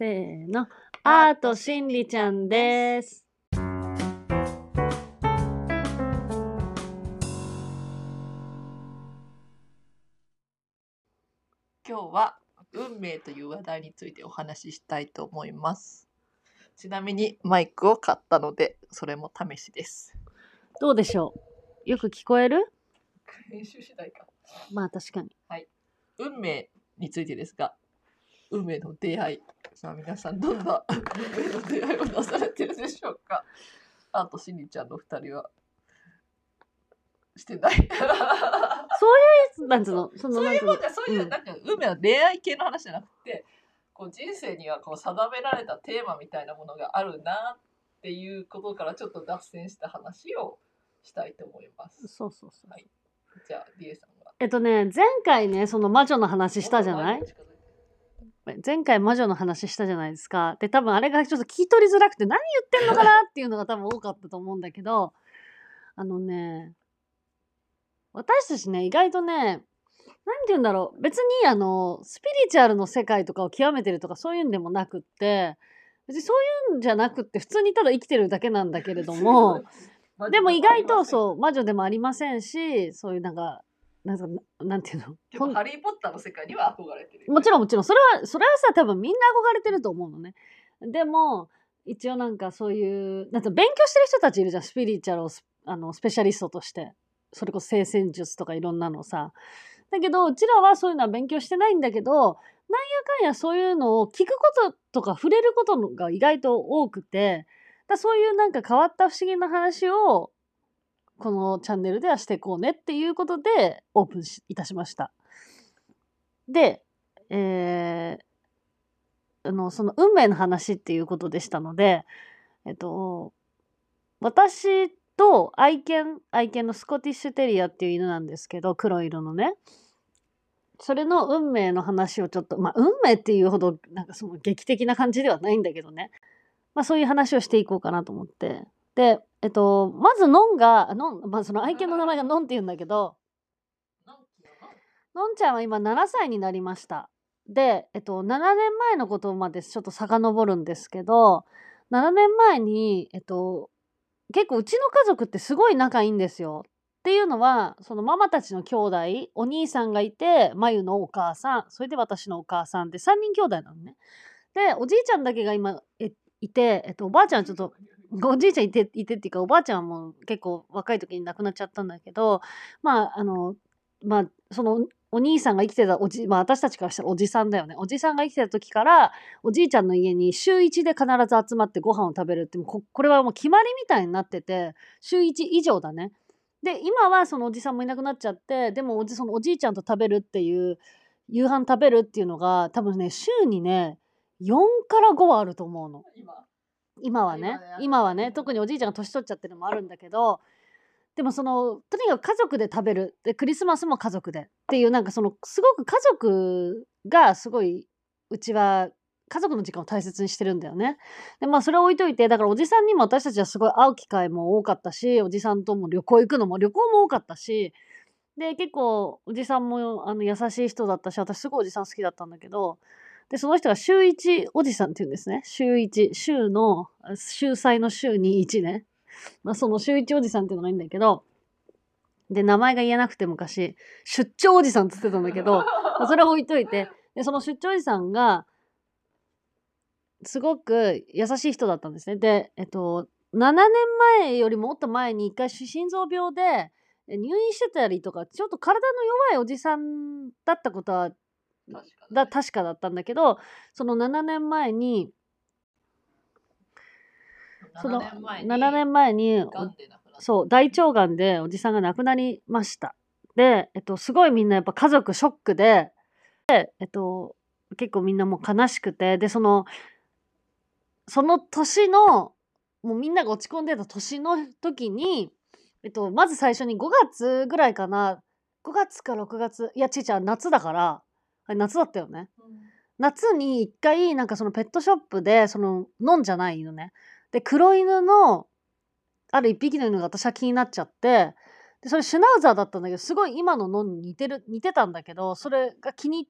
せーの、アートしんりちゃんです。今日は運命という話題についてお話ししたいと思います。ちなみにマイクを買ったのでそれも試しです。どうでしょう、よく聞こえる？練習次第か。まあ確かに、はい、運命についてですが、運命の出会い、さあ皆さんどんな運命の出会いをなされてるでしょうか。アートしんりちゃんの2人はしてないそういうなんつうの、そのなんつうの、そういうなんか運命の恋愛系の話じゃなくて、こう人生にはこう定められたテーマみたいなものがあるなっていうことからちょっと脱線した話をしたいと思います。そうそうそう、はい、じゃあリエさんは前回ね、その魔女の話したじゃない？前回魔女の話したじゃないですか。で多分あれがちょっと聞き取りづらくて何言ってんのかなっていうのが多分多かったと思うんだけど私たちね、意外とね、何て言うんだろう、別にスピリチュアルの世界とかを極めてるとかそういうんでもなくって、別にそういうんじゃなくって普通にただ生きてるだけなんだけれどもでも意外とそう魔女でもありませんし、そういうなんていうの、でもハリーポッターの世界には憧れてる、ね、もちろんそれはさ、多分みんな憧れてると思うのね。でも一応なんかそういうなんか勉強してる人たちいるじゃん、スピリチュアルをスペシャリストとして、それこそ聖戦術とかいろんなのさ。だけどうちらはそういうのは勉強してないんだけど、なんやかんやそういうのを聞くこととか触れることが意外と多くて、だそういうなんか変わった不思議な話をこのチャンネルではしていこうねっていうことでオープンいたしました。で、その運命の話っていうことでしたので、私と愛犬のスコティッシュテリアっていう犬なんですけど、黒色のね、それの運命の話をちょっと、まあ運命っていうほどなんかその劇的な感じではないんだけどね、まあそういう話をしていこうかなと思って。で、まずその愛犬の名前がのんって言うんだけど、のんちゃんは今7歳になりました。で、7年前のことまでちょっと遡るんですけど、7年前に、結構うちの家族ってすごい仲いいんですよ。っていうのは、そのママたちの兄弟、お兄さんがいて、まゆのお母さん、それで私のお母さんで3人兄弟なのね。で、おじいちゃんだけが今いて、おばあちゃんちょっと、おじいちゃんいてっていうか、おばあちゃんはもう結構若い時に亡くなっちゃったんだけど、そのお兄さんが生きてた私たちからしたらおじさんだよね。おじさんが生きてた時からおじいちゃんの家に週1で必ず集まってご飯を食べるって、これはもう決まりみたいになってて、週1以上だね。で今はそのおじさんもいなくなっちゃって、でもそのおじいちゃんと食べるっていう、夕飯食べるっていうのが多分ね、週にね4から5はあると思うの。今はね、特におじいちゃんが年取っちゃってるのもあるんだけど、でもそのとにかく家族で食べる、でクリスマスも家族でっていう、なんかそのすごく家族がすごい、うちは家族の時間を大切にしてるんだよね。でそれを置いといて、だからおじさんにも私たちはすごい会う機会も多かったし、おじさんとも旅行も多かったし、で結構おじさんも優しい人だったし、私すごいおじさん好きだったんだけど。でその人が週1おじさんって言うんですね。週祭の週に1ね。その週1おじさんっていうのがいいんだけど、で名前が言えなくて昔出張おじさんって言ってたんだけどそれを置いといて、でその出張おじさんがすごく優しい人だったんですね。で7年前よりもっと前に一回心臓病で入院してたりとか、ちょっと体の弱いおじさんだったことは確かだったんだけど、その7年前にそう大腸がんでおじさんが亡くなりました。で、すごいみんなやっぱ家族ショックで、結構みんなもう悲しくて、でその年のもうみんなが落ち込んでた年の時に、まず最初に5月ぐらいかな、5月か6月、いやちいちゃん夏だから、夏だったよね、うん、夏に一回なんかそのペットショップでそののんじゃない犬ね、で黒犬のある一匹の犬が私は気になっちゃって、でそれシュナウザーだったんだけど、すごい今ののんに似てたんだけど、それが気に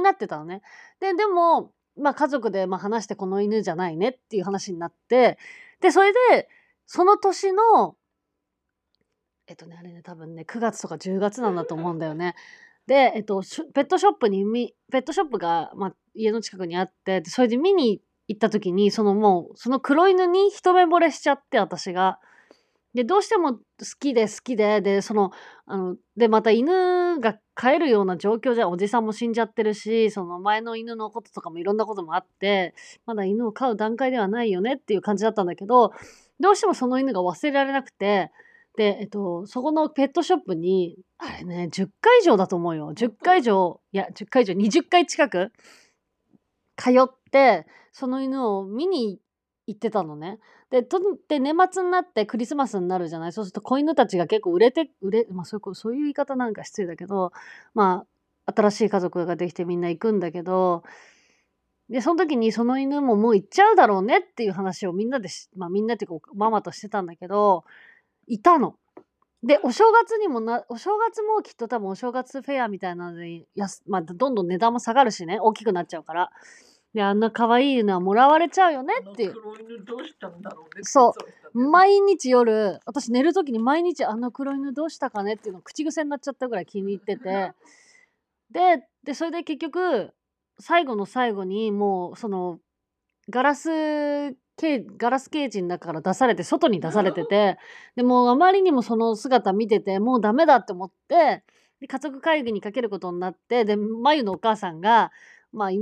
なってたのね。でもまあ家族で話してこの犬じゃないねっていう話になって、で、それで、その年の、あれね、多分ね、9月とか10月なんだと思うんだよね。で、ペットショップが、家の近くにあって、それで見に行った時に、その黒犬に一目惚れしちゃって、私が。で、どうしても好きで、で、また犬が飼えるような状況じゃ、おじさんも死んじゃってるし、前の犬のこととかもいろんなこともあって、まだ犬を飼う段階ではないよねっていう感じだったんだけど、どうしてもその犬が忘れられなくて、で、そこのペットショップに、あれね、10回以上だと思うよ。10回以上、いや、10回以上、20回近く通って、その犬を見に行ってたのね。で、年末になってクリスマスになるじゃない。そうすると子犬たちが結構そういう言い方なんか失礼だけど、新しい家族ができてみんな行くんだけど、で、その時にその犬ももう行っちゃうだろうねっていう話をみんなで、みんなっていうかママとしてたんだけど、いたの。で、お正月もきっと多分お正月フェアみたいなので、どんどん値段も下がるしね、大きくなっちゃうから。で、あんな可愛いのはもらわれちゃうよねっていう。黒犬どうしたんだろうね。そう。毎日夜、私寝るときに毎日あの黒犬どうしたかねっていうの口癖になっちゃったぐらい気に入ってて。で、それで結局、最後の最後にもう、ガラスケージの中から出されて、外に出されてて、でもあまりにもその姿見てて、もうダメだって思って、で家族会議にかけることになって、で、まゆのお母さんが、あんまり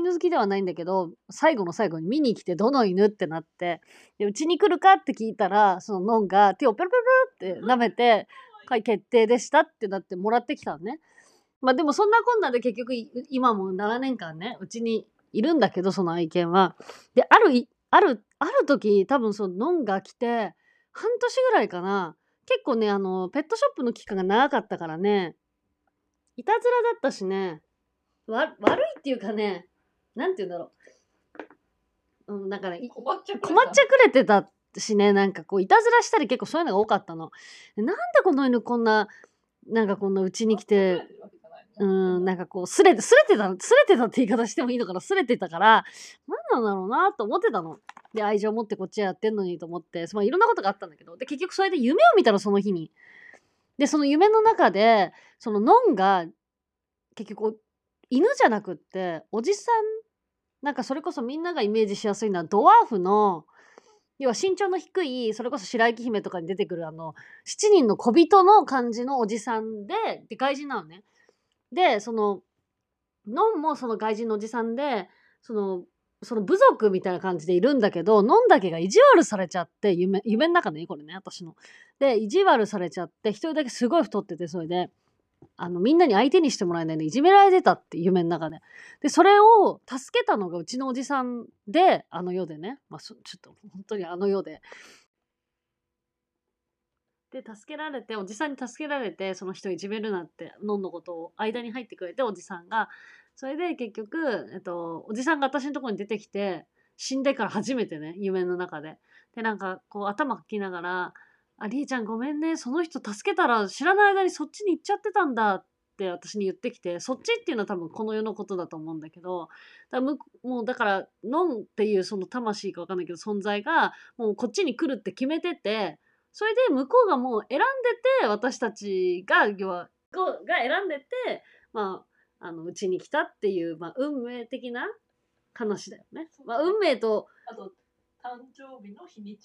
犬好きではないんだけど、最後の最後に見に来て、どの犬ってなって、で、うちに来るかって聞いたら、のんが手をペロペロペロって舐めて、はい、決定でしたってなってもらってきたのね。でもそんなこんなで結局、今も7年間ね、うちにいるんだけど、その愛犬は。で、ある時、多分のんが来て、半年ぐらいかな、結構ね、ペットショップの期間が長かったからね、いたずらだったしね、悪いっていうかね、なんて言うんだろう。なんかね、困っちゃくれてたしね、いたずらしたり結構そういうのが多かったの。なんでこの犬こんなうちに来て、すれてたって言い方してもいいのかな、すれてたから、なんなんだろうなと思ってたの。で、愛情持ってこっちやってんのにと思って、いろんなことがあったんだけど、で、結局それで夢を見たの、その日に。で、その夢の中で、のんが、結局、犬じゃなくっておじさん、それこそみんながイメージしやすいのはドワーフの、要は身長の低い、それこそ白雪姫とかに出てくる7人の小人の感じのおじさんで、外人なのね。で、ノンも外人のおじさんで、その部族みたいな感じでいるんだけど、ノンだけが意地悪されちゃって、夢の中ね、これね、私の。で、意地悪されちゃって、一人だけすごい太ってて、それで。みんなに相手にしてもらえないのでいじめられてたって夢の中で。で、それを助けたのがうちのおじさんで、あの世でね、ちょっと本当にあの世で。で、おじさんに助けられて、その人いじめるなって、のんのことを間に入ってくれて、おじさんが。それで結局、おじさんが私のところに出てきて、死んでから初めてね、夢の中で。で、頭かきながら、あ、りえちゃんごめんね、その人助けたら知らない間にそっちに行っちゃってたんだって私に言ってきて、そっちっていうのは多分この世のことだと思うんだけど、もうだからノンっていうその魂か分かんないけど存在がもうこっちに来るって決めてて、それで向こうがもう選んでて、私たちが選んでて、うちに来たっていう、運命的な話だよね。運命と誕生日の日に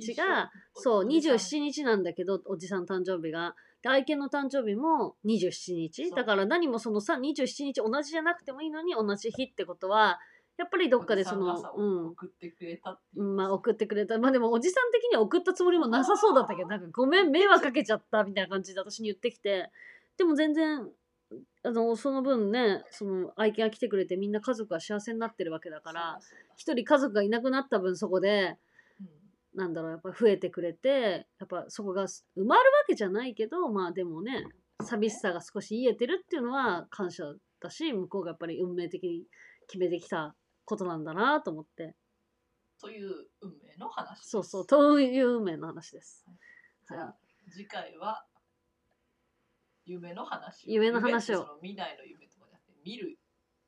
ちが、27日なんだけど、おじさん誕生日が。で、愛犬の誕生日も27日。だから何も27日同じじゃなくてもいいのに同じ日ってことは、やっぱりどっかで送ってくれたって。送ってくれた。でもおじさん的には送ったつもりもなさそうだったけど、ごめん、迷惑かけちゃったみたいな感じで私に言ってきて、でも全然、その分ね、愛犬が来てくれてみんな家族が幸せになってるわけだから、一人家族がいなくなった分、そこで、やっぱ増えてくれて、やっぱそこが埋まるわけじゃないけど、でもね、寂しさが少し癒えてるっていうのは感謝だし、向こうがやっぱり運命的に決めてきたことなんだなと思って、という運命の話です。という運命の話です。じゃあ次回は夢の話を。未来の夢とかじゃなくて、見る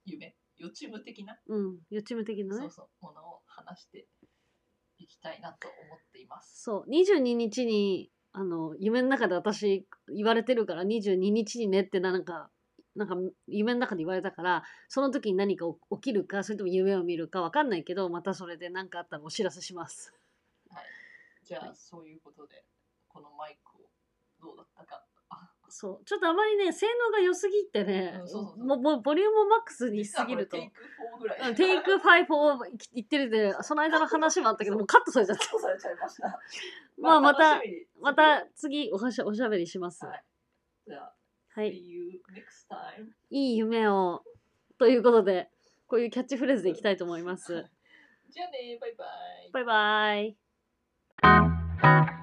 夢。予知夢的な、うん、予知夢的なね、そうそうものを話していきたいなと思っています。そう22日に夢の中で私言われてるから22日にねってなんか夢の中で言われたから、その時に何か起きるかそれとも夢を見るか分かんないけど、またそれで何かあったらお知らせします、はい、じゃあ、はい、そういうことでこのマイクをどうだったかそうちょっとあまりね性能が良すぎてね、うん、そうそうそうもうボリュームマックスにしすぎるとテイク4ぐらいテイク5を言ってるで、その間の話もあったけどもうカットされちゃったまあまた次おしゃべりします、はい、じゃあはい、いい夢をということでこういうキャッチフレーズでいきたいと思いますじゃあねバイバイバイバイ。